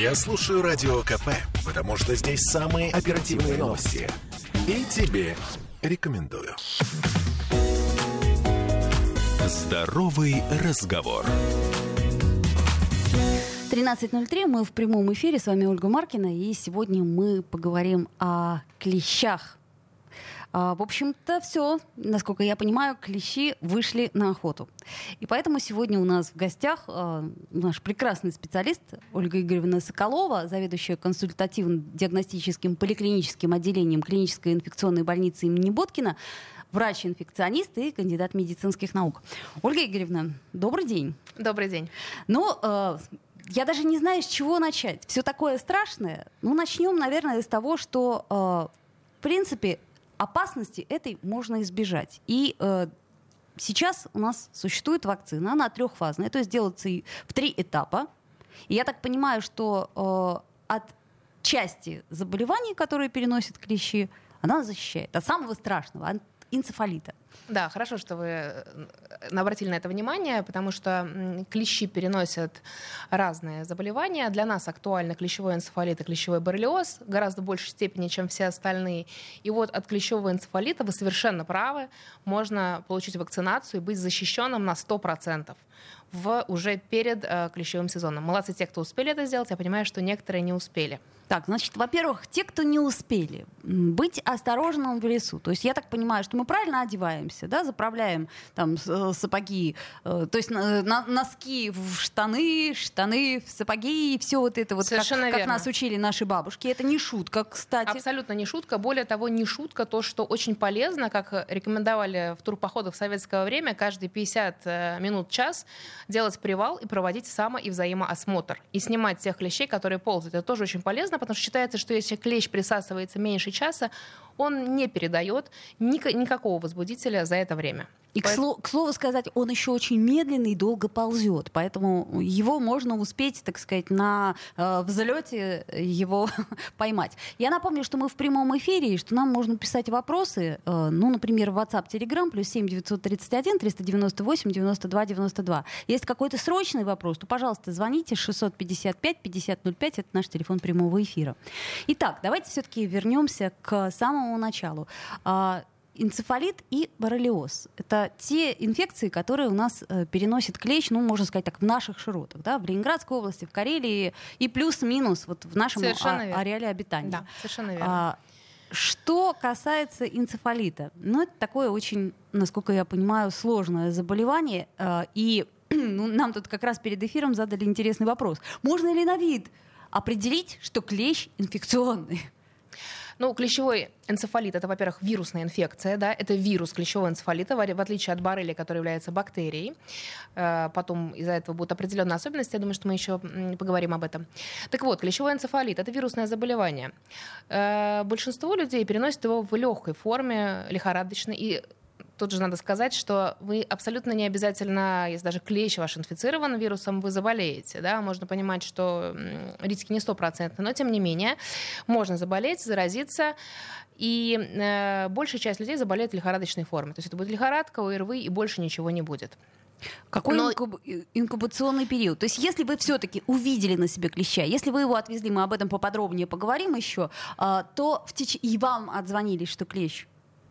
Я слушаю Радио КП, потому что здесь самые оперативные новости. И тебе рекомендую. Здоровый разговор. 13.03. Мы в прямом эфире. С вами Ольга Маркина. И сегодня мы поговорим о клещах. В общем-то, все. Насколько я понимаю, клещи вышли на охоту. И поэтому сегодня у нас в гостях наш прекрасный специалист Ольга Игоревна Соколова, заведующая консультативно-диагностическим поликлиническим отделением клинической инфекционной больницы имени Боткина, врач-инфекционист и кандидат медицинских наук. Ольга Игоревна, добрый день. Добрый день. Я даже не знаю, с чего начать. Все такое страшное. Начнем, наверное, с того, что, в принципе, опасности этой можно избежать. И сейчас у нас существует вакцина, она трехфазная, то есть делается в 3 этапа. И я так понимаю, что от части заболеваний, которые переносят клещи, она защищает от самого страшного, от энцефалита. Да, хорошо, что вы обратили на это внимание, потому что клещи переносят разные заболевания. Для нас актуальны клещевой энцефалит и клещевой боррелиоз в гораздо большей степени, чем все остальные. И вот от клещевого энцефалита, вы совершенно правы, можно получить вакцинацию и быть защищенным на 100% уже перед клещевым сезоном. Молодцы те, кто успели это сделать, я понимаю, что некоторые не успели. Так, значит, во-первых, те, кто не успели, быть осторожным в лесу. То есть я так понимаю, что мы правильно одеваемся, да, заправляем там сапоги, то есть носки в штаны в сапоги и все вот это вот, как нас учили наши бабушки. Это не шутка, кстати. Абсолютно не шутка. Более того, не шутка то, что очень полезно, как рекомендовали в турпоходах в советское время, каждые 50 минут, час делать привал и проводить само- и взаимоосмотр. И снимать тех клещей, которые ползают. Это тоже очень полезно, потому что считается, что если клещ присасывается меньше часа, он не передает никакого возбудителя за это время. И, к слову сказать, он еще очень медленно и долго ползет, поэтому его можно успеть, так сказать, на взлете его поймать. Я напомню, что мы в прямом эфире, и что нам можно писать вопросы, например, в WhatsApp, Telegram, плюс 7 931 398 92 92. Если какой-то срочный вопрос, то, пожалуйста, звоните 655 50 05. Это наш телефон прямого эфира. Итак, давайте все-таки вернемся к самому началу. Энцефалит и боррелиоз – это те инфекции, которые у нас переносит клещ, можно сказать так, в наших широтах, да, в Ленинградской области, в Карелии и плюс-минус вот в нашем ареале обитания. Да, совершенно верно. Что касается энцефалита, это такое очень, насколько я понимаю, сложное заболевание, и нам тут как раз перед эфиром задали интересный вопрос. Можно ли на вид определить, что клещ инфекционный? Клещевой энцефалит — это, во-первых, вирусная инфекция, да, это вирус клещевого энцефалита, в отличие от боррелии, который является бактерией. Потом из-за этого будут определенные особенности, я думаю, что мы еще поговорим об этом. Так вот, клещевой энцефалит — это вирусное заболевание. Большинство людей переносит его в легкой форме, лихорадочной, и тут же надо сказать, что вы абсолютно не обязательно, если даже клещ ваш инфицирован вирусом, вы заболеете. Да? Можно понимать, что риски не 100%, но тем не менее можно заболеть, заразиться. И большая часть людей заболеет лихорадочной формой. То есть это будет лихорадка, ОРВИ, и больше ничего не будет. Какой инкубационный период? То есть если вы все-таки увидели на себе клеща, если вы его отвезли, мы об этом поподробнее поговорим еще, то и вам отзвонились, что клещ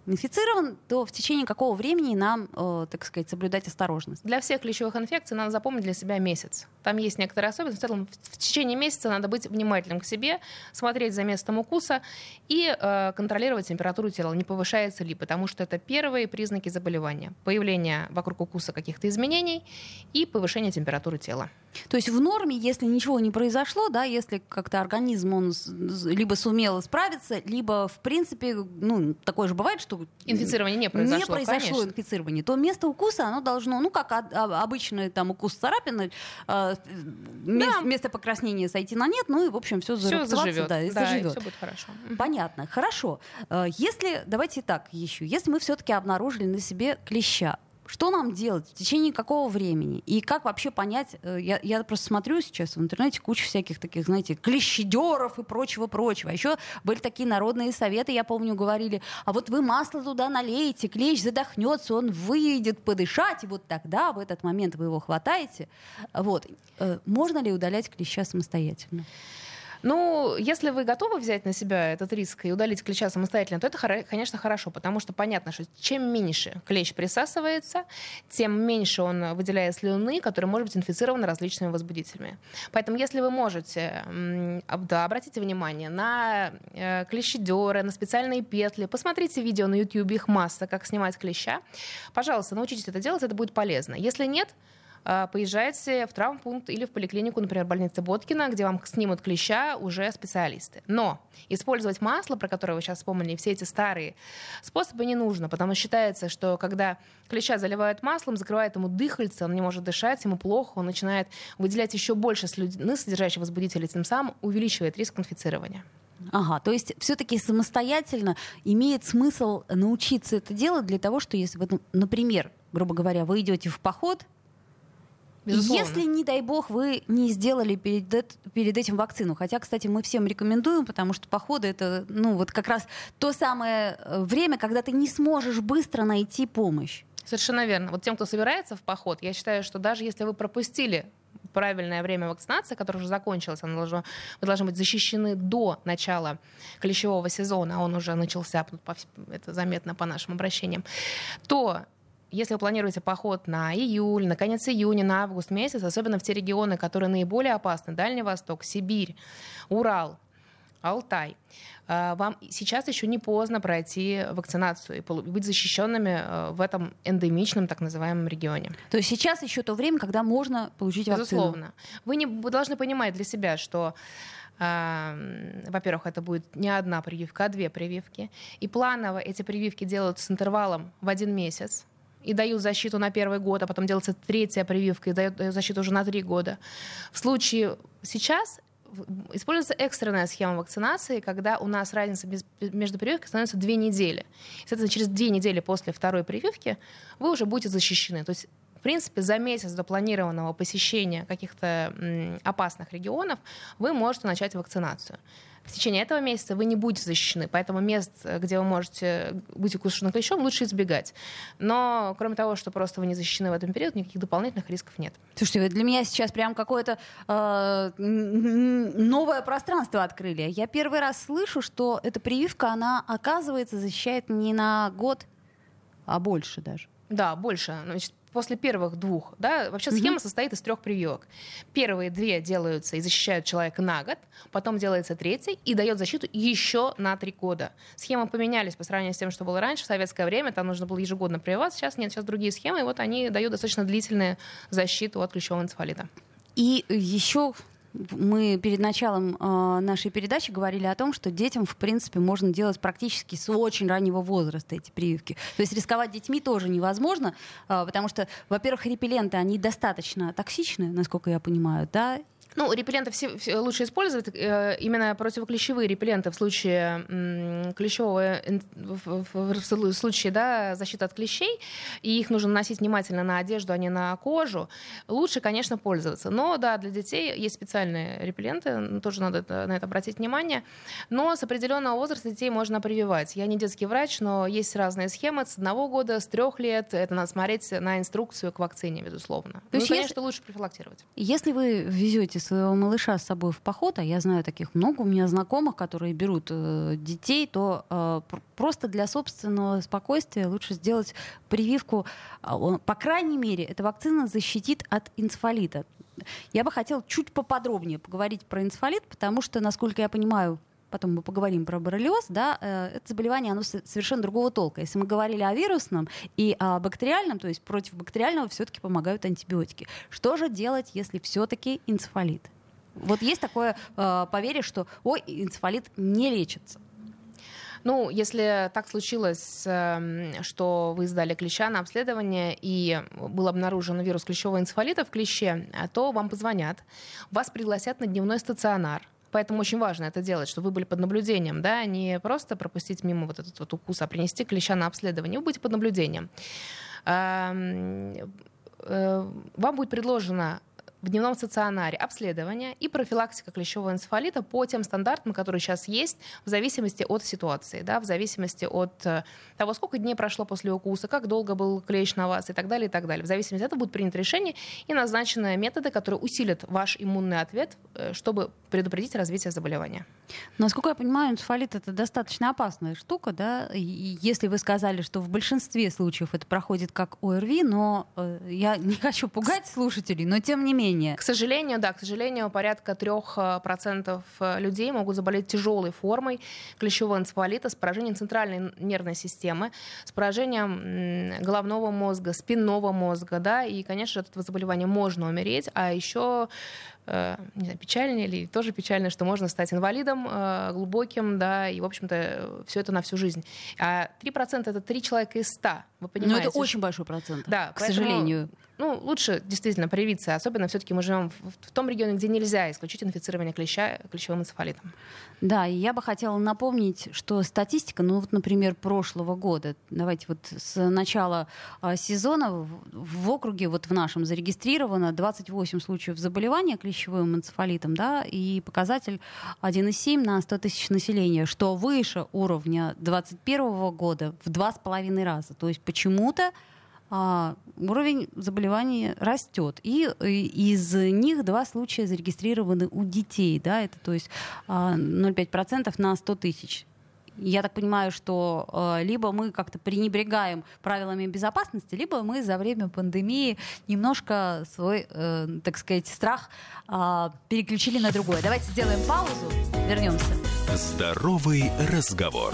инфицирован, то в течение какого времени нам, так сказать, соблюдать осторожность? Для всех клещевых инфекций надо запомнить для себя месяц. Там есть некоторые особенности. В целом, в течение месяца надо быть внимательным к себе, смотреть за местом укуса и контролировать температуру тела, не повышается ли, потому что это первые признаки заболевания. Появление вокруг укуса каких-то изменений и повышение температуры тела. То есть в норме, если ничего не произошло, да, если как-то организм он либо сумел справиться, либо, в принципе, такое же бывает, что инфицирование не произошло инфицирование, то место укуса оно должно, как обычный там укус царапины, место покраснения сойти на нет, и в общем все заживет, и все будет хорошо. Понятно, хорошо. Если давайте так еще, если мы все-таки обнаружили на себе клеща, Что нам делать? В течение какого времени? И как вообще понять? Я просто смотрю сейчас в интернете кучу всяких таких, знаете, клещедеров и прочего-прочего. А еще были такие народные советы, я помню, говорили, а вот вы масло туда налейте, клещ задохнется, он выйдет подышать, и вот тогда, в этот момент вы его хватаете. Вот. Можно ли удалять клеща самостоятельно? Ну, если вы готовы взять на себя этот риск и удалить клеща самостоятельно, то это, конечно, хорошо, потому что понятно, что чем меньше клещ присасывается, тем меньше он выделяет слюны, которая может быть инфицирована различными возбудителями. Поэтому, если вы можете, да, обратите внимание на клещедеры, на специальные петли, посмотрите видео на YouTube, их масса, как снимать клеща. Пожалуйста, научитесь это делать, это будет полезно. Если нет, поезжайте в травмпункт или в поликлинику, например, больницы Боткина, где вам снимут клеща уже специалисты. Но использовать масло, про которое вы сейчас вспомнили, все эти старые способы не нужно, потому что считается, что когда клеща заливают маслом, закрывают ему дыхальце, он не может дышать, ему плохо, он начинает выделять еще больше слюны, содержащих возбудителей, тем самым увеличивает риск инфицирования. Ага, то есть все-таки самостоятельно имеет смысл научиться это делать для того, что если вы, например, грубо говоря, вы идете в поход, безусловно. Если, не дай бог, вы не сделали перед этим вакцину. Хотя, кстати, мы всем рекомендуем, потому что походы — это как раз то самое время, когда ты не сможешь быстро найти помощь. Совершенно верно. Вот тем, кто собирается в поход, я считаю, что даже если вы пропустили правильное время вакцинации, которое уже закончилось, вы должны быть защищены до начала клещевого сезона, а он уже начался, это заметно по нашим обращениям, то... Если вы планируете поход на июль, на конец июня, на август месяц, особенно в те регионы, которые наиболее опасны, Дальний Восток, Сибирь, Урал, Алтай, вам сейчас еще не поздно пройти вакцинацию и быть защищенными в этом эндемичном так называемом регионе. То есть сейчас еще то время, когда можно получить вакцину? Безусловно. Вы должны понимать для себя, что... Во-первых, это будет не одна прививка, а 2 прививки. И планово эти прививки делают с интервалом в 1 месяц. И дают защиту на 1 год, а потом делается 3-я прививка и дают защиту уже на 3 года. В случае сейчас используется экстренная схема вакцинации, когда у нас разница между прививками становится 2 недели. Соответственно, через 2 недели после 2-й прививки вы уже будете защищены. То есть, в принципе, за месяц до планированного посещения каких-то опасных регионов вы можете начать вакцинацию. В течение этого месяца вы не будете защищены, поэтому мест, где вы можете быть укушены клещом, лучше избегать. Но кроме того, что просто вы не защищены в этом период, никаких дополнительных рисков нет. Слушайте, для меня сейчас прям какое-то новое пространство открыли. Я первый раз слышу, что эта прививка, она, оказывается, защищает не на год, а больше даже. Да, больше. Значит, после первых 2, да, вообще схема состоит из 3 прививок. Первые 2 делаются и защищают человека на год, потом делается 3-я и дает защиту еще на 3 года. Схемы поменялись по сравнению с тем, что было раньше. В советское время там нужно было ежегодно прививаться, сейчас нет, сейчас другие схемы, и вот они дают достаточно длительную защиту от клещевого энцефалита. И еще мы перед началом нашей передачи говорили о том, что детям, в принципе, можно делать практически с очень раннего возраста эти прививки. То есть рисковать детьми тоже невозможно, потому что, во-первых, репелленты, они достаточно токсичны, насколько я понимаю, да? Ну, репелленты все лучше использовать. Именно противоклещевые репелленты в случае клещевого, в случае, да, защиты от клещей, и их нужно наносить внимательно на одежду, а не на кожу. Лучше, конечно, пользоваться. Но, да, для детей есть специальные репелленты, тоже надо на это обратить внимание. Но с определенного возраста детей можно прививать. Я не детский врач, но есть разные схемы. С 1 года, с 3 лет. Это надо смотреть на инструкцию к вакцине, безусловно. Ну, конечно, если... лучше профилактировать. Если вы везете своего малыша с собой в поход, а я знаю таких много, у меня знакомых, которые берут детей, то просто для собственного спокойствия лучше сделать прививку. По крайней мере, эта вакцина защитит от энцефалита. Я бы хотела чуть поподробнее поговорить про энцефалит, потому что, насколько я понимаю, потом мы поговорим про боррелиоз, да, это заболевание, оно совершенно другого толка. Если мы говорили о вирусном и о бактериальном, то есть против бактериального все-таки помогают антибиотики. Что же делать, если все-таки энцефалит? Вот есть такое поверье, что ой, энцефалит не лечится. Ну, если так случилось, что вы сдали клеща на обследование и был обнаружен вирус клещевого энцефалита в клеще, то вам позвонят, вас пригласят на дневной стационар. Поэтому очень важно это делать, чтобы вы были под наблюдением, да, не просто пропустить мимо вот этот вот укус, а принести клеща на обследование. Вы будете под наблюдением. вам будет предложено в дневном стационаре обследование и профилактика клещевого энцефалита по тем стандартам, которые сейчас есть, в зависимости от ситуации, да, в зависимости от того, сколько дней прошло после укуса, как долго был клещ на вас и так далее, и так далее. В зависимости от этого будет принято решение и назначены методы, которые усилят ваш иммунный ответ, чтобы предупредить развитие заболевания. Насколько я понимаю, энцефалит — это достаточно опасная штука, да? И если вы сказали, что в большинстве случаев это проходит как ОРВИ, но я не хочу пугать слушателей, но тем не менее. К сожалению, да, порядка 3% людей могут заболеть тяжелой формой клещевого энцефалита с поражением центральной нервной системы, с поражением головного мозга, спинного мозга, да, и, конечно, от этого заболевания можно умереть, а еще не знаю, печальнее или тоже печально, что можно стать инвалидом глубоким, да, и, в общем-то, все это на всю жизнь. А 3% — это 3 человека из 100, вы понимаете? Но это очень большой процент, да, к сожалению. Ну, лучше действительно привиться, особенно все-таки мы живем в том регионе, где нельзя исключить инфицирование клеща клещевым энцефалитом. Да, и я бы хотела напомнить, что статистика, ну вот, например, прошлого года, давайте вот с начала сезона в округе, вот в нашем, зарегистрировано 28 случаев заболевания клещевым энцефалитом, да, и показатель 1,7 на 100 тысяч населения, что выше уровня 2021 года в 2,5 раза. То есть почему-то уровень заболеваний растет. И из них 2 случая зарегистрированы у детей. Да, это, то есть 0,5% на 100 тысяч. Я так понимаю, что либо мы как-то пренебрегаем правилами безопасности, либо мы за время пандемии немножко свой, так сказать, страх переключили на другое. Давайте сделаем паузу, вернемся. Здоровый разговор.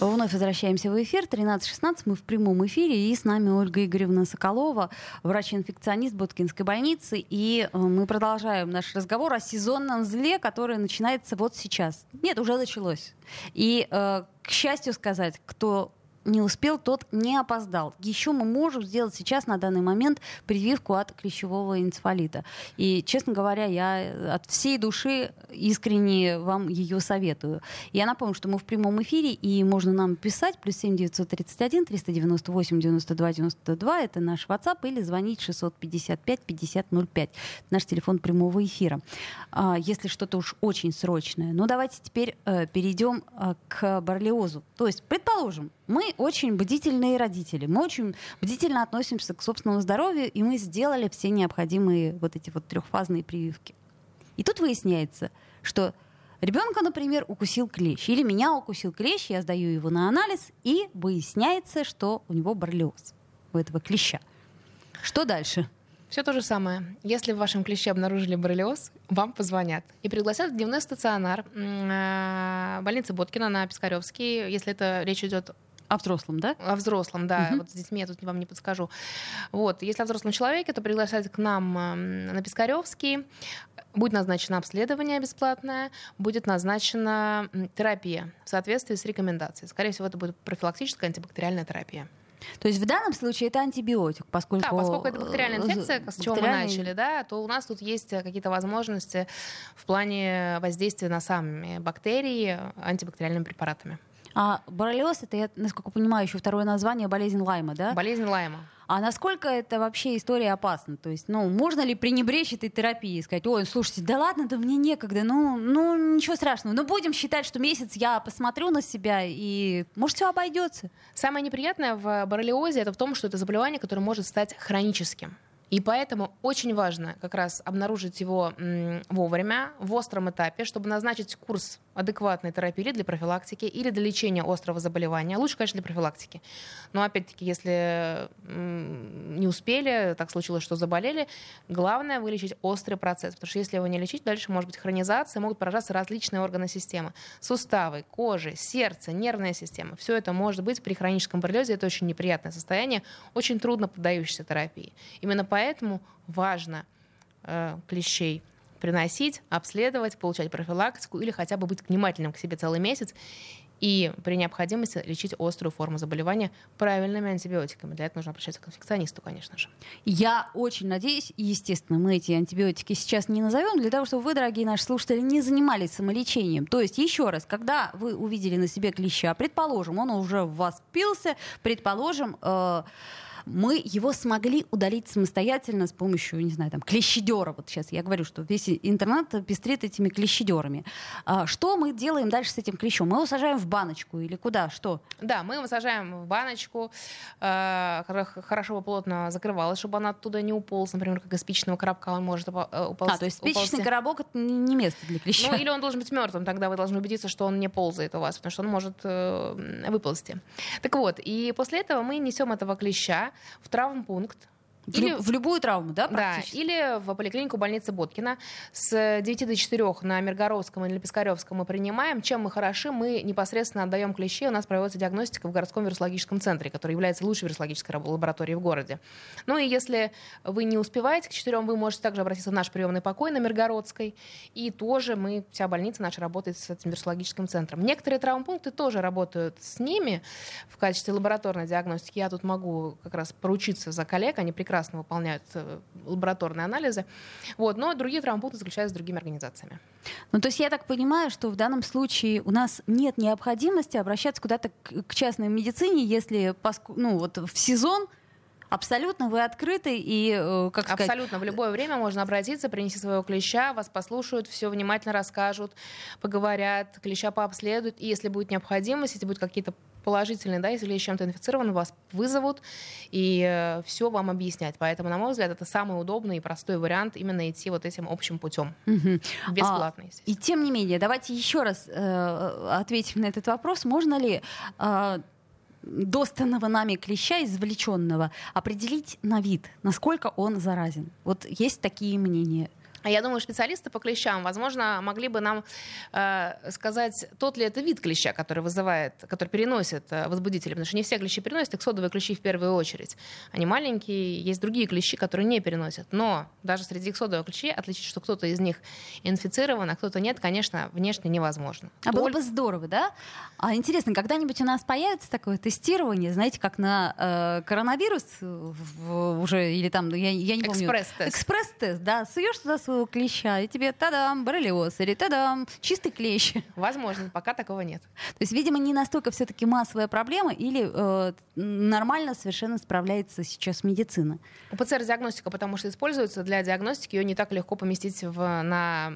Вновь возвращаемся в эфир. 13:16. Мы в прямом эфире. И с нами Ольга Игоревна Соколова, врач-инфекционист Боткинской больницы. И мы продолжаем наш разговор о сезонном зле, который начинается вот сейчас. Нет, уже началось. И, к счастью сказать, кто не успел, тот не опоздал. Еще мы можем сделать сейчас, на данный момент, прививку от клещевого энцефалита. И, честно говоря, я от всей души искренне вам ее советую. Я напомню, что мы в прямом эфире, и можно нам писать +7 931 398 92 92. Это наш WhatsApp, или звонить 655 50 05. Наш телефон прямого эфира. Если что-то уж очень срочное. Но давайте теперь перейдем к боррелиозу. То есть, предположим, мы очень бдительные родители, мы очень бдительно относимся к собственному здоровью, и мы сделали все необходимые вот эти вот трехфазные прививки. И тут выясняется, что ребенка, например, укусил клещ, или меня укусил клещ, я сдаю его на анализ, и выясняется, что у него боррелиоз, у этого клеща. Что дальше? Все то же самое. Если в вашем клеще обнаружили боррелиоз, вам позвонят и пригласят в дневной стационар больницы Боткина на Пискарёвский, если это речь идет о взрослом, да? О взрослом, да. Угу. Вот с детьми я тут вам не подскажу. Вот. Если о взрослом человеке, то приглашайте к нам на Пискарёвский. Будет назначено обследование бесплатное, будет назначена терапия в соответствии с рекомендацией. Скорее всего, это будет профилактическая антибактериальная терапия. То есть в данном случае это антибиотик, поскольку... Да, поскольку это бактериальная инфекция, с чего мы начали, да, то у нас тут есть какие-то возможности в плане воздействия на сами бактерии антибактериальными препаратами. А боррелиоз — это, я насколько понимаю, еще второе название — болезнь Лайма, да? Болезнь Лайма. А насколько это вообще история опасна? То есть, ну, можно ли пренебречь этой терапией и сказать: ой, слушайте, да ладно, да мне некогда, ну ничего страшного, ну будем считать, что месяц я посмотрю на себя, и, может, все обойдется? Самое неприятное в боррелиозе — это в том, что это заболевание, которое может стать хроническим. И поэтому очень важно как раз обнаружить его вовремя, в остром этапе, чтобы назначить курс адекватной терапии для профилактики или для лечения острого заболевания. Лучше, конечно, для профилактики. Но, опять-таки, если не успели, так случилось, что заболели, главное — вылечить острый процесс. Потому что если его не лечить, дальше может быть хронизация, могут поражаться различные органы системы. Суставы, кожа, сердце, нервная система. Все это может быть при хроническом боррелиозе. Это очень неприятное состояние, очень трудно поддающееся терапии. Именно поэтому важно клещей приносить, обследовать, получать профилактику или хотя бы быть внимательным к себе целый месяц и при необходимости лечить острую форму заболевания правильными антибиотиками. Для этого нужно обращаться к инфекционисту, конечно же. Я очень надеюсь, и, естественно, мы эти антибиотики сейчас не назовем, для того, чтобы вы, дорогие наши слушатели, не занимались самолечением. То есть, еще раз, когда вы увидели на себе клеща, предположим, он уже в вас впился, предположим, мы его смогли удалить самостоятельно с помощью, не знаю, там, клещедера. Вот сейчас я говорю, что весь интернет пестрит этими клещедерами. Что мы делаем дальше с этим клещом? Мы его сажаем в баночку или куда? Что? Да, мы его сажаем в баночку, хорошо бы плотно закрывалась, чтобы она оттуда не уползла. Например, как из спичечного коробка он может уползти. А, то есть спичечный коробок — это не место для клеща. Ну, или он должен быть мертвым, тогда вы должны убедиться, что он не ползает у вас, потому что он может выползти. Так вот, и после этого мы несем этого клеща в травмпункт. Или в любую травму, да, практически? Да, или в поликлинику больницы Боткина. С 9 до 4 на Миргородском или Пискарёвском мы принимаем. Чем мы хороши? Мы непосредственно отдаем клещи. У нас проводится диагностика в городском вирусологическом центре, который является лучшей вирусологической лабораторией в городе. Ну и если вы не успеваете к 4, вы можете также обратиться в наш приемный покой на Миргородской. И тоже мы, вся больница наша работает с этим вирусологическим центром. Некоторые травмпункты тоже работают с ними в качестве лабораторной диагностики. Я тут могу как раз поручиться за коллег, они прекрасно выполняют лабораторные анализы. Вот. Но другие травмпункты заключаются с другими организациями. Ну, то есть я так понимаю, что в данном случае у нас нет необходимости обращаться куда-то к частной медицине, если в сезон абсолютно вы открыты и, как сказать... Абсолютно. В любое время можно обратиться, принести своего клеща, вас послушают, все внимательно расскажут, поговорят, клеща пообследуют. И если будет необходимость, если будут какие-то положительные, да, если чем-то инфицирован, вас вызовут и все вам объяснять. Поэтому, на мой взгляд, это самый удобный и простой вариант именно идти вот этим общим путем. Угу. Бесплатно, естественно. И тем не менее, давайте еще раз ответим на этот вопрос. Можно ли достанного нами клеща, извлеченного, определить на вид, насколько он заразен? Вот есть такие мнения. Я думаю, специалисты по клещам, возможно, могли бы нам сказать, тот ли это вид клеща, который вызывает, который переносит возбудители. Потому что не все клещи переносят, эксодовые клещи в первую очередь. Они маленькие, есть другие клещи, которые не переносят. Но даже среди эксодовых клещей отличить, что кто-то из них инфицирован, а кто-то нет, конечно, внешне невозможно. А было бы здорово, да? А интересно, когда-нибудь у нас появится такое тестирование, знаете, как на коронавирус уже, или там, я не помню. Экспресс-тест. Экспресс-тест, да. Суешь туда своего клеща, и тебе тадам, боррелиоз, или тадам, чистый клещ. Возможно, пока такого нет. То есть, видимо, не настолько все-таки массовая проблема, или нормально совершенно справляется сейчас медицина. ПЦР-диагностика, потому что используется для диагностики, ее не так легко поместить на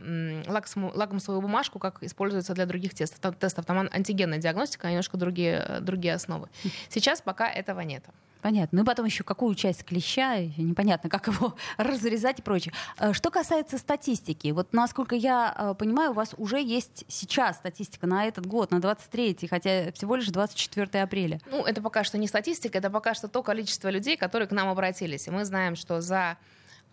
лакмусовую бумажку, как используется для других тестов. Там антигенная диагностика, а немножко другие основы. Сейчас пока этого нет. Понятно. Ну и потом еще какую часть клеща, непонятно, как его разрезать и прочее. Что касается статистики, вот насколько я понимаю, у вас уже есть сейчас статистика на этот год, на 23-й, хотя всего лишь 24 апреля. Ну, это пока что не статистика, это пока что то количество людей, которые к нам обратились. И мы знаем, что с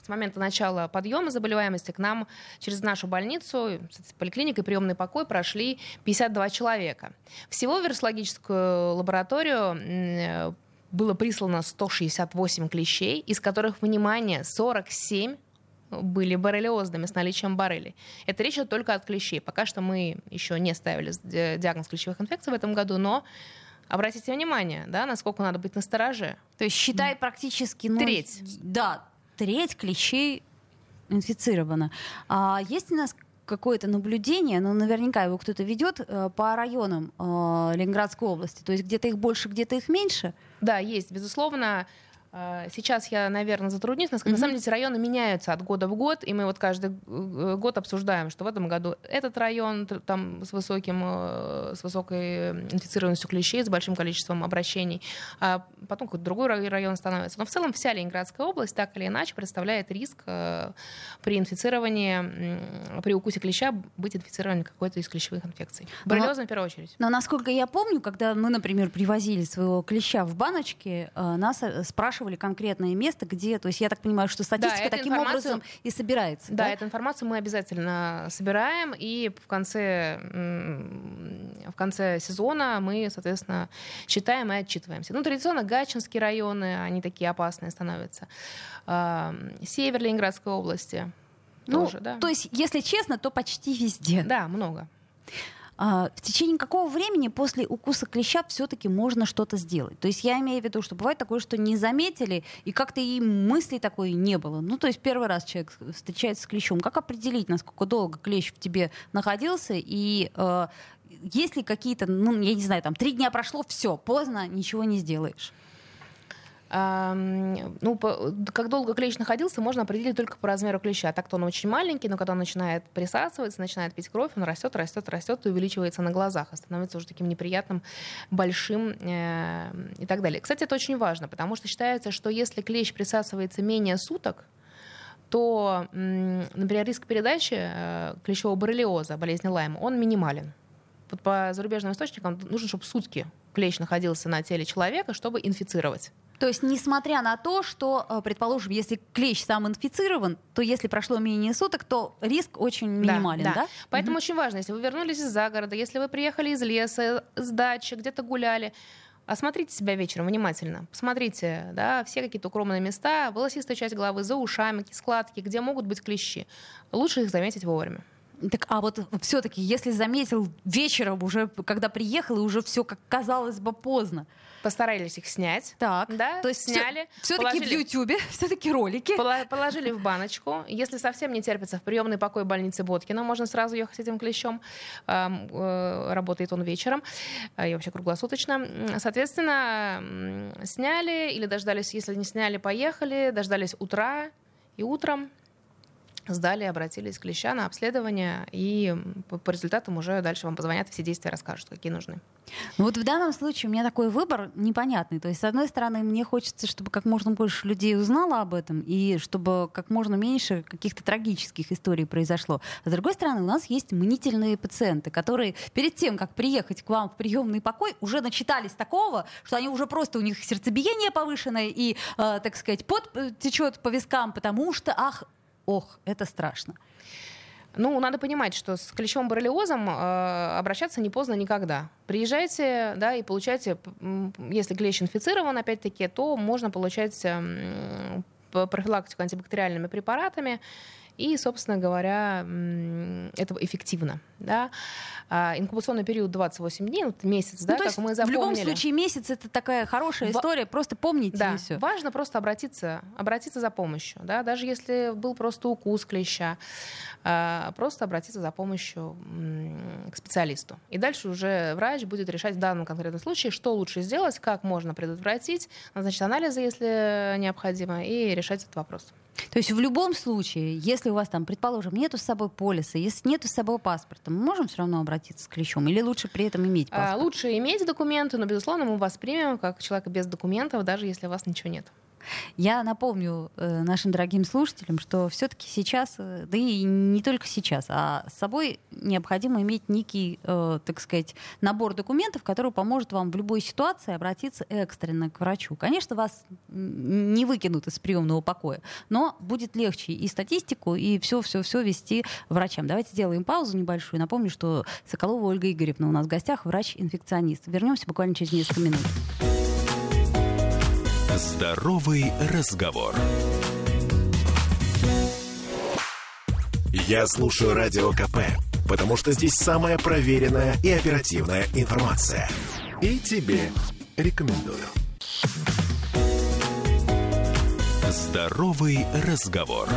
момента начала подъема заболеваемости к нам через нашу больницу, поликлинику и приемный покой прошли 52 человека. Всего в вирусологическую лабораторию было прислано 168 клещей, из которых, внимание, 47 были боррелиозными с наличием боррелий. Это речь идет только от клещей. Пока что мы еще не ставили диагноз клещевых инфекций в этом году, но обратите внимание, да, насколько надо быть настороже. То есть считай практически... треть. Да, треть клещей инфицирована. А есть у нас какое-то наблюдение, но наверняка его кто-то ведет по районам Ленинградской области, то есть где-то их больше, где-то их меньше? Да, есть, безусловно. Сейчас я, наверное, затруднюсь. На самом деле районы меняются от года в год, и мы вот каждый год обсуждаем, что в этом году этот район там с высокой инфицированностью клещей, с большим количеством обращений, а потом какой-то другой район становится. Но в целом вся Ленинградская область так или иначе представляет риск при инфицировании, при укусе клеща быть инфицированным какой-то из клещевых инфекций. Боррелиозом в первую очередь. Но насколько я помню, когда мы, например, привозили своего клеща в баночке, нас спрашивали конкретное место, где... То есть я так понимаю, что статистика таким образом и собирается. Да, эту информацию мы обязательно собираем, и в конце сезона мы, соответственно, считаем и отчитываемся. Ну, традиционно Гатчинские районы, они такие опасные становятся. Север Ленинградской области тоже, да. То есть, если честно, то почти везде. Да, много. В течение какого времени после укуса клеща все-таки можно что-то сделать? То есть я имею в виду, что бывает такое, что не заметили, и как-то и мысли такой не было. Ну, то есть первый раз человек встречается с клещом. Как определить, насколько долго клещ в тебе находился, и есть ли какие-то, ну, я не знаю, там, 3 дня прошло, все, поздно, ничего не сделаешь? Ну, как долго клещ находился, можно определить только по размеру клеща. Так-то он очень маленький, но когда он начинает присасываться, начинает пить кровь, он растет и увеличивается на глазах, и становится уже таким неприятным, большим и так далее. Кстати, это очень важно, потому что считается, что если клещ присасывается менее суток, то, например, риск передачи клещевого боррелиоза, болезни Лайма, он минимален. Вот по зарубежным источникам нужно, чтобы сутки клещ находился на теле человека, чтобы инфицировать. То есть, несмотря на то, что, предположим, если клещ сам инфицирован, то если прошло менее суток, то риск очень минимален, да? Поэтому очень важно, если вы вернулись из-за города, если вы приехали из леса, с дачи, где-то гуляли, осмотрите себя вечером внимательно. Посмотрите, да, все какие-то укромные места, волосистая часть головы, за ушами, складки, где могут быть клещи. Лучше их заметить вовремя. Так, а вот все-таки, если заметил вечером уже, когда приехал, и уже все, как казалось бы, поздно. Постарались их снять. Так, да, то есть сняли. Все-таки в Ютьюбе, все-таки ролики. Положили в баночку. Если совсем не терпится, в приемный покой больницы Боткина можно сразу ехать с этим клещом. Работает он вечером и вообще круглосуточно. Соответственно, сняли или дождались, если не сняли, поехали, дождались утра и утром. Сдали, обратились к клеща на обследование, и по результатам уже дальше вам позвонят, все действия расскажут, какие нужны. Ну вот в данном случае у меня такой выбор непонятный. То есть, с одной стороны, мне хочется, чтобы как можно больше людей узнало об этом, и чтобы как можно меньше каких-то трагических историй произошло. А с другой стороны, у нас есть мнительные пациенты, которые перед тем, как приехать к вам в приемный покой, уже начитались такого, что они уже просто, у них сердцебиение повышенное, и, так сказать, пот течет по вискам, потому что, ох, это страшно. Ну, надо понимать, что с клещевым боррелиозом обращаться не поздно никогда. Приезжайте, да, и получайте, если клещ инфицирован, опять-таки, то можно получать профилактику антибактериальными препаратами. И, собственно говоря, это эффективно. Да? Инкубационный период 28 дней, вот месяц, да, как мы запомнили. В любом случае месяц — это такая хорошая история, просто помните, да, и все. Важно просто обратиться за помощью. Да? Даже если был просто укус клеща, просто обратиться за помощью к специалисту. И дальше уже врач будет решать в данном конкретном случае, что лучше сделать, как можно предотвратить, назначить анализы, если необходимо, и решать этот вопрос. То есть в любом случае, если у вас там, предположим, нету с собой полиса, если нету с собой паспорта, мы можем все равно обратиться к клещам? Или лучше при этом иметь паспорт? Лучше иметь документы, но, безусловно, мы вас примем как человека без документов, даже если у вас ничего нет. Я напомню нашим дорогим слушателям, что все-таки сейчас, да и не только сейчас, а с собой необходимо иметь некий, так сказать, набор документов, который поможет вам в любой ситуации обратиться экстренно к врачу. Конечно, вас не выкинут из приемного покоя, но будет легче и статистику, и все вести врачам. Давайте сделаем паузу небольшую. Напомню, что Соколова Ольга Игоревна у нас в гостях, врач-инфекционист. Вернемся буквально через несколько минут. Здоровый разговор. Я слушаю Радио КП, потому что здесь самая проверенная и оперативная информация. И тебе рекомендую. Здоровый разговор.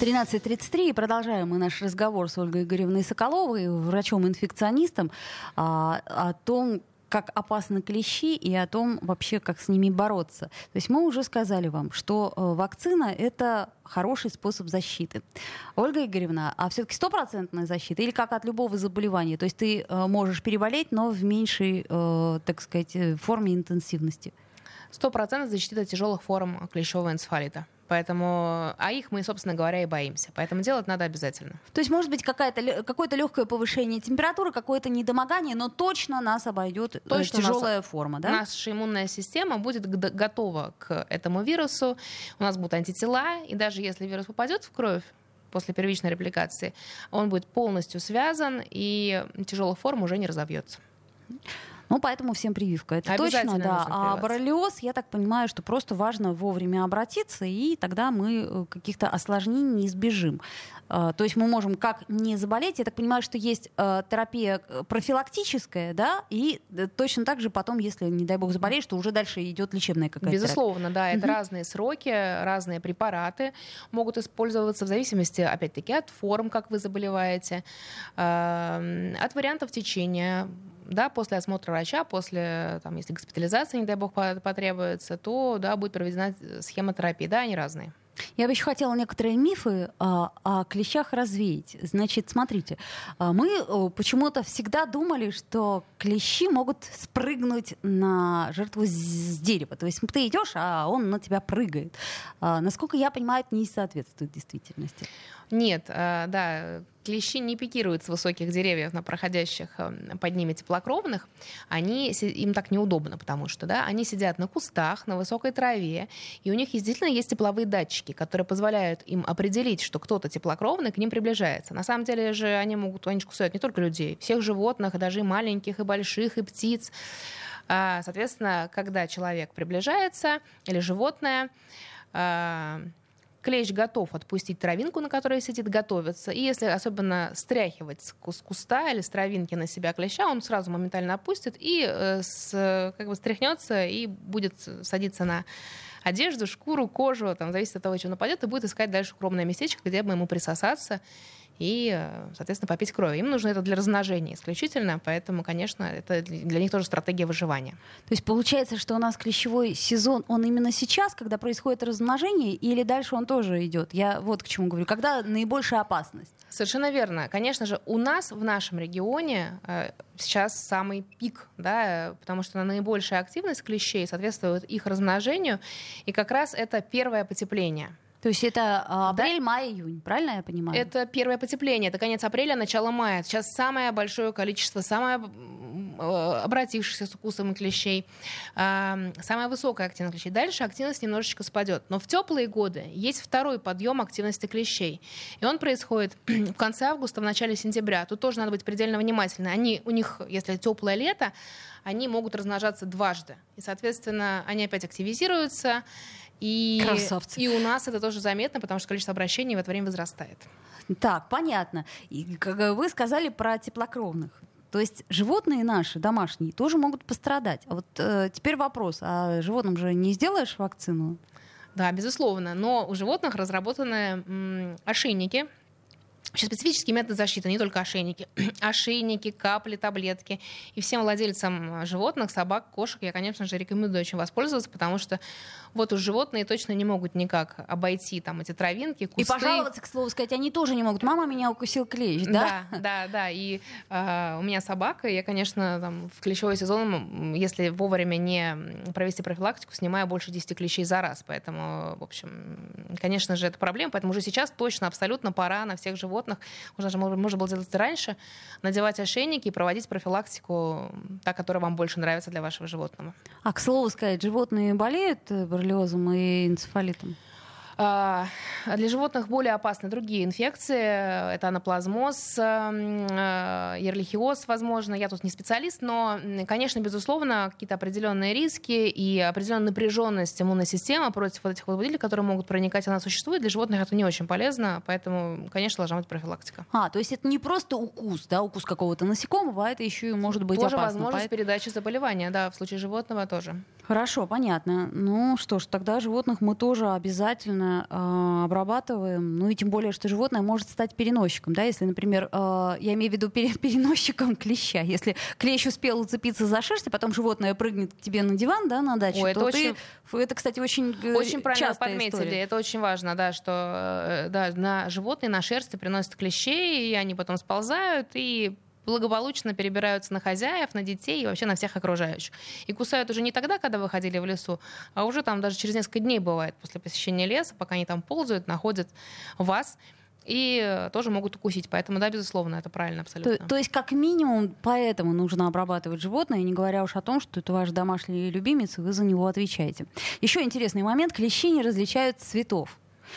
13:33. Продолжаем мы наш разговор с Ольгой Игоревной Соколовой, врачом-инфекционистом, о том, как опасны клещи и о том вообще, как с ними бороться. То есть мы уже сказали вам, что вакцина — это хороший способ защиты. Ольга Игоревна, а все-таки 100% защита или как от любого заболевания? То есть ты можешь переболеть, но в меньшей, так сказать, форме интенсивности? 100% защита от тяжелых форм клещевого энцефалита. Поэтому, а их мы, собственно говоря, и боимся. Поэтому делать надо обязательно. То есть, может быть, какое-то легкое повышение температуры, какое-то недомогание, но точно нас обойдет тяжелая форма. Да? Наша иммунная система будет готова к этому вирусу. У нас будут антитела, и даже если вирус попадет в кровь после первичной репликации, он будет полностью связан, и тяжелых форм уже не разовьется. Ну, поэтому всем прививка. Это точно, да. А боррелиоз, я так понимаю, что просто важно вовремя обратиться, и тогда мы каких-то осложнений не избежим. То есть мы можем как не заболеть. Я так понимаю, что есть терапия профилактическая, да, и точно так же потом, если, не дай бог, заболеешь, то уже дальше идет лечебная какая-то безусловно, терапия. Да. Это разные сроки, разные препараты могут использоваться в зависимости, опять-таки, от форм, как вы заболеваете, от вариантов течения. Да, после осмотра врача, после, там, если госпитализация, не дай бог, потребуется, то да, будет проведена схема терапии. Да, они разные. Я бы еще хотела некоторые мифы о клещах развеять. Значит, смотрите, мы почему-то всегда думали, что клещи могут спрыгнуть на жертву с дерева. То есть ты идешь, а он на тебя прыгает. Насколько я понимаю, это не соответствует действительности. Нет, да, клещи не пикируют с высоких деревьев на проходящих под ними теплокровных. Им так неудобно, потому что да, они сидят на кустах, на высокой траве, и у них действительно есть тепловые датчики, которые позволяют им определить, что кто-то теплокровный к ним приближается. На самом деле же они кусают не только людей, всех животных, даже и маленьких, и больших, и птиц. Соответственно, когда человек приближается, или животное, клещ готов отпустить травинку, на которой сидит, готовится. И если особенно стряхивать с куста или с травинки на себя клеща, он сразу моментально опустит и стряхнется и будет садиться на одежду, шкуру, кожу, там, зависит от того, чего нападет, и будет искать дальше укромное местечко, где бы ему присосаться и, соответственно, попить крови. Им нужно это для размножения исключительно, поэтому, конечно, это для них тоже стратегия выживания. То есть получается, что у нас клещевой сезон, он именно сейчас, когда происходит размножение, или дальше он тоже идет? Я вот к чему говорю. Когда наибольшая опасность? Совершенно верно. Конечно же, у нас в нашем регионе сейчас самый пик, да, потому что наибольшая активность клещей соответствует их размножению, и как раз это первое потепление. То есть это апрель, да? Май, июнь, правильно я понимаю? Это первое потепление, это конец апреля, начало мая. Сейчас самое большое количество, самое обратившихся с укусом клещей, самая высокая активность клещей. Дальше активность немножечко спадет. Но в теплые годы есть второй подъем активности клещей. И он происходит в конце августа, в начале сентября. Тут тоже надо быть предельно внимательным. У них, если теплое лето, они могут размножаться дважды. И, соответственно, они опять активизируются. И у нас это тоже заметно, потому что количество обращений в это время возрастает. Так, понятно. И, как вы сказали про теплокровных. То есть животные наши, домашние, тоже могут пострадать. А вот теперь вопрос. А животным же не сделаешь вакцину? Да, безусловно. Но у животных разработаны ошейники. Вообще специфические методы защиты, не только ошейники. Ошейники, капли, таблетки. И всем владельцам животных, собак, кошек я, конечно же, рекомендую очень воспользоваться, потому что вот уж животные точно не могут никак обойти там эти травинки, кусты. И пожаловаться, к слову сказать, они тоже не могут. Мама, меня укусил клещ, да? Да. И у меня собака, я, конечно, в клещевой сезон, если вовремя не провести профилактику, снимаю больше 10 клещей за раз. Поэтому, в общем, конечно же, это проблема. Поэтому уже сейчас точно абсолютно пора на всех животных. Можно было делать раньше, надевать ошейники и проводить профилактику, та, которая вам больше нравится для вашего животного. А, к слову сказать, животные болеют боррелиозом и энцефалитом? Для животных более опасны другие инфекции. Это анаплазмоз, ерлихиоз, возможно. Я тут не специалист, но, конечно, безусловно, какие-то определенные риски и определенная напряженность иммунной системы против вот этих выделителей, которые могут проникать, она существует. Для животных это не очень полезно, поэтому, конечно, должна быть профилактика. То есть это не просто укус, да, укус какого-то насекомого, а это еще и может быть опасно. Тоже возможность передачи заболевания, да, в случае животного тоже. Хорошо, понятно. Ну что ж, тогда животных мы тоже обязательно обрабатываем. Ну и тем более, что животное может стать переносчиком. Да? Если, например, я имею в виду переносчиком клеща. Если клещ успел уцепиться за шерсть, а потом животное прыгнет к тебе на диван, да, на дачу, это, кстати, очень частая история. Очень правильно подметили. Это очень важно, да, что да, на животные, на шерсти приносят клещей, и они потом сползают, и благополучно перебираются на хозяев, на детей и вообще на всех окружающих. И кусают уже не тогда, когда вы ходили в лесу, а уже там даже через несколько дней бывает после посещения леса, пока они там ползают, находят вас и тоже могут укусить. Поэтому, да, безусловно, это правильно абсолютно. То есть, как минимум, поэтому нужно обрабатывать животное, не говоря уж о том, что это ваш домашний любимец, и вы за него отвечаете. Еще интересный момент. Клещи не различают цветов.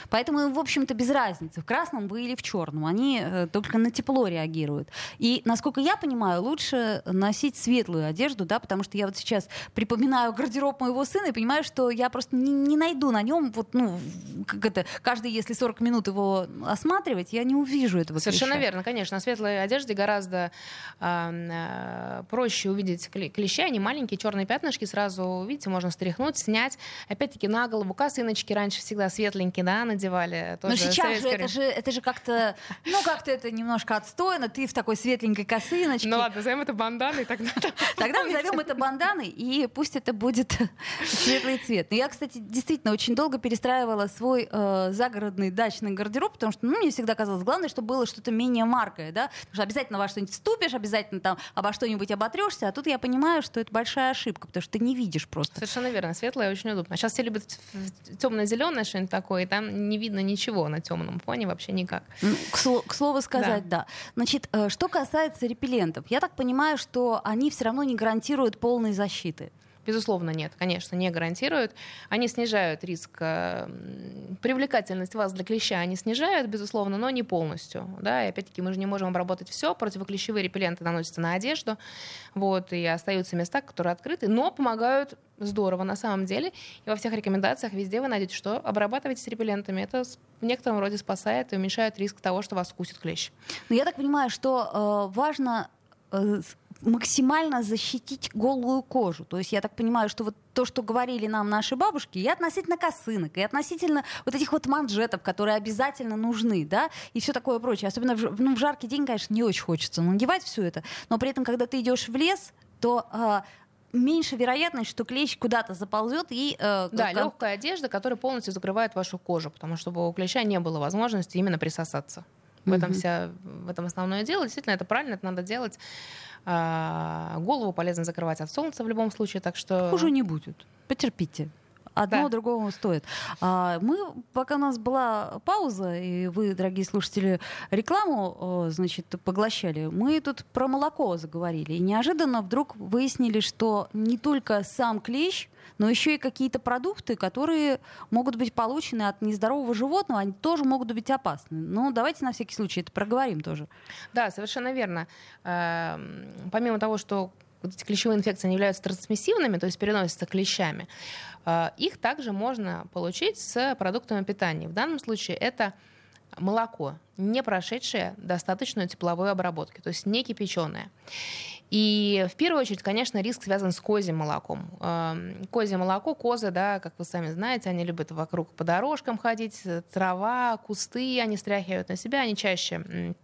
Поэтому им, в общем-то, без разницы, в красном вы или в черном. Они только на тепло реагируют. И, насколько я понимаю, лучше носить светлую одежду, да, потому что я вот сейчас припоминаю гардероб моего сына и понимаю, что я просто не найду на нем, вот, ну, как это, каждый, если 40 минут его осматривать, я не увижу этого. Совершенно верно, конечно. На светлой одежде гораздо проще увидеть клещи. Они маленькие, черные пятнышки сразу, видите, можно стряхнуть, снять. Опять-таки на голову косыночки раньше всегда светленькие, да, надевали. Тоже. Но сейчас же это же как-то, ну, как-то это немножко отстойно. Ты в такой светленькой косыночке. Ну ладно, назовем это банданой. Тогда назовем это банданой, и пусть это будет светлый цвет. Но я, кстати, действительно очень долго перестраивала свой загородный дачный гардероб, потому что, ну, мне всегда казалось, главное, чтобы было что-то менее маркое, да, потому что обязательно во что-нибудь вступишь, обязательно там обо что-нибудь оботрешься, а тут я понимаю, что это большая ошибка, потому что ты не видишь просто. Совершенно верно, светлое очень удобно. Сейчас все любят темно-зеленое что-нибудь такое, и там не видно ничего на темном фоне вообще никак. Ну, к слову сказать, да. Значит, что касается репеллентов, я так понимаю, что они все равно не гарантируют полной защиты. Безусловно, нет, конечно, не гарантируют. Они снижают риск, привлекательность вас для клеща они снижают, безусловно, но не полностью. Да? И опять-таки мы же не можем обработать все. Противоклещевые репелленты наносятся на одежду, вот, и остаются места, которые открыты, но помогают здорово на самом деле. И во всех рекомендациях везде вы найдете, что обрабатывайтесь репеллентами. Это в некотором роде спасает и уменьшает риск того, что вас укусит клещ. Но я так понимаю, что важно... максимально защитить голую кожу. То есть я так понимаю, что вот то, что говорили нам наши бабушки, и относительно косынок, и относительно вот этих вот манжетов, которые обязательно нужны, да, и все такое прочее. Особенно в жаркий день, конечно, не очень хочется надевать все это, но при этом, когда ты идешь в лес, то... меньше вероятность, что клещ куда-то заползет и... легкая одежда, которая полностью закрывает вашу кожу, потому что чтобы у клеща не было возможности именно присосаться. В этом основное дело. Действительно, это правильно, это надо делать. Голову полезно закрывать от солнца в любом случае, так что... Хуже не будет. Потерпите. Одного другого стоит. Мы, пока у нас была пауза, и вы, дорогие слушатели, рекламу, значит, поглощали, мы тут про молоко заговорили. И неожиданно вдруг выяснили, что не только сам клещ, но еще и какие-то продукты, которые могут быть получены от нездорового животного, они тоже могут быть опасны. Но давайте на всякий случай это проговорим тоже. Да, совершенно верно. Помимо того, что эти клещевые инфекции не являются трансмиссивными, то есть переносятся клещами, их также можно получить с продуктами питания. В данном случае это молоко, не прошедшее достаточную тепловую обработку, то есть не кипяченое. И в первую очередь, конечно, риск связан с козьим молоком. Козье молоко, козы, да, как вы сами знаете, они любят вокруг по дорожкам ходить, трава, кусты, они стряхивают на себя, они чаще...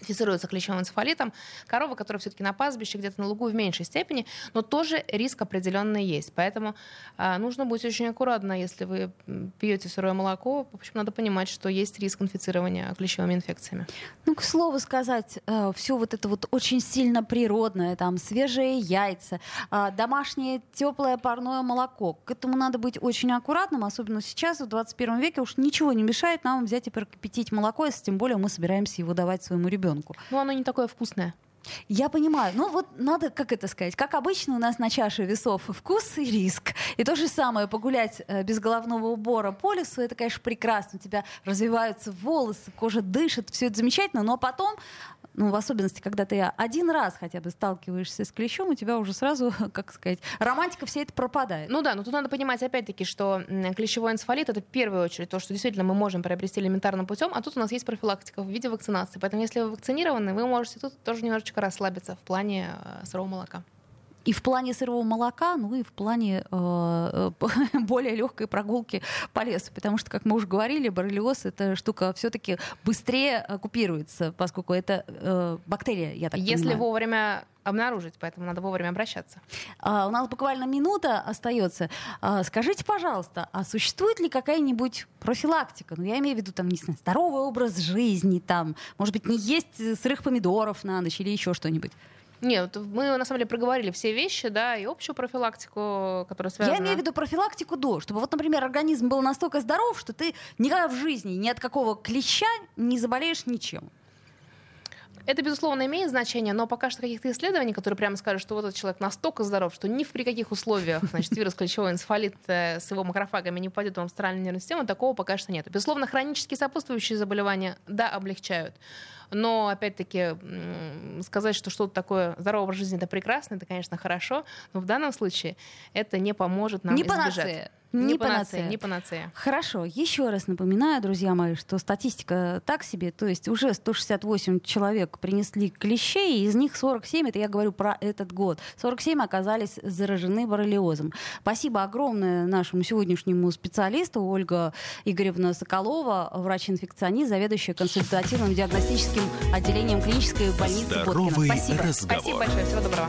инфицируются клещевым энцефалитом. Коровы, которые все-таки на пастбище, где-то на лугу в меньшей степени, но тоже риск определенный есть. Поэтому нужно быть очень аккуратно, если вы пьете сырое молоко. В общем, надо понимать, что есть риск инфицирования клещевыми инфекциями. Ну, к слову сказать, все вот это вот очень сильно природное, там, свежие яйца, домашнее теплое парное молоко. К этому надо быть очень аккуратным, особенно сейчас, в 21 веке, уж ничего не мешает нам взять и прокипятить молоко, если тем более мы собираемся его давать своему ребенку. Ну, оно не такое вкусное. Я понимаю. Ну, вот надо, как это сказать, как обычно у нас на чаше весов вкус и риск. И то же самое погулять без головного убора по лесу, это, конечно, прекрасно. У тебя развиваются волосы, кожа дышит, все это замечательно, но потом... Ну, в особенности, когда ты один раз хотя бы сталкиваешься с клещом, у тебя уже сразу, как сказать, романтика вся эта пропадает. Ну да, но тут надо понимать, опять-таки, что клещевой энцефалит — это в первую очередь то, что действительно мы можем приобрести элементарным путем, а тут у нас есть профилактика в виде вакцинации. Поэтому, если вы вакцинированы, вы можете тут тоже немножечко расслабиться в плане сырого молока. И в плане сырого молока, ну и в плане более легкой прогулки по лесу. Потому что, как мы уже говорили, боррелиоз — эта штука все-таки быстрее купируется, поскольку это бактерия, я так понимаю. Если вовремя обнаружить, поэтому надо вовремя обращаться. У нас буквально минута остается. Скажите, пожалуйста, а существует ли какая-нибудь профилактика? Ну, я имею в виду, там, не знаю, здоровый образ жизни, там, может быть, не есть сырых помидоров на ночь или еще что-нибудь. Нет, мы на самом деле проговорили все вещи, да, и общую профилактику, которая связана... Я имею в виду профилактику до, чтобы вот, например, организм был настолько здоров, что ты никогда в жизни ни от какого клеща не заболеешь ничем. Это, безусловно, имеет значение, но пока что каких-то исследований, которые прямо скажут, что вот этот человек настолько здоров, что ни при каких условиях, значит, вирус клещевого энцефалита с его макрофагами не попадет в центральную нервную систему, такого пока что нет. Безусловно, хронические сопутствующие заболевания, да, облегчают. Но, опять-таки, сказать, что что-то такое здоровый образ жизни — это прекрасно, это, конечно, хорошо, но в данном случае это не поможет нам избежать. Не панацея. Хорошо. Еще раз напоминаю, друзья мои, что статистика так себе. То есть уже 168 человек принесли клещей, из них 47, это я говорю про этот год, 47 оказались заражены боррелиозом. Спасибо огромное нашему сегодняшнему специалисту Ольга Игоревна Соколова, врач-инфекционист, заведующая консультативным диагностическим отделением клинической больницы Боткина. Здоровый разговор. Спасибо большое. Всего доброго.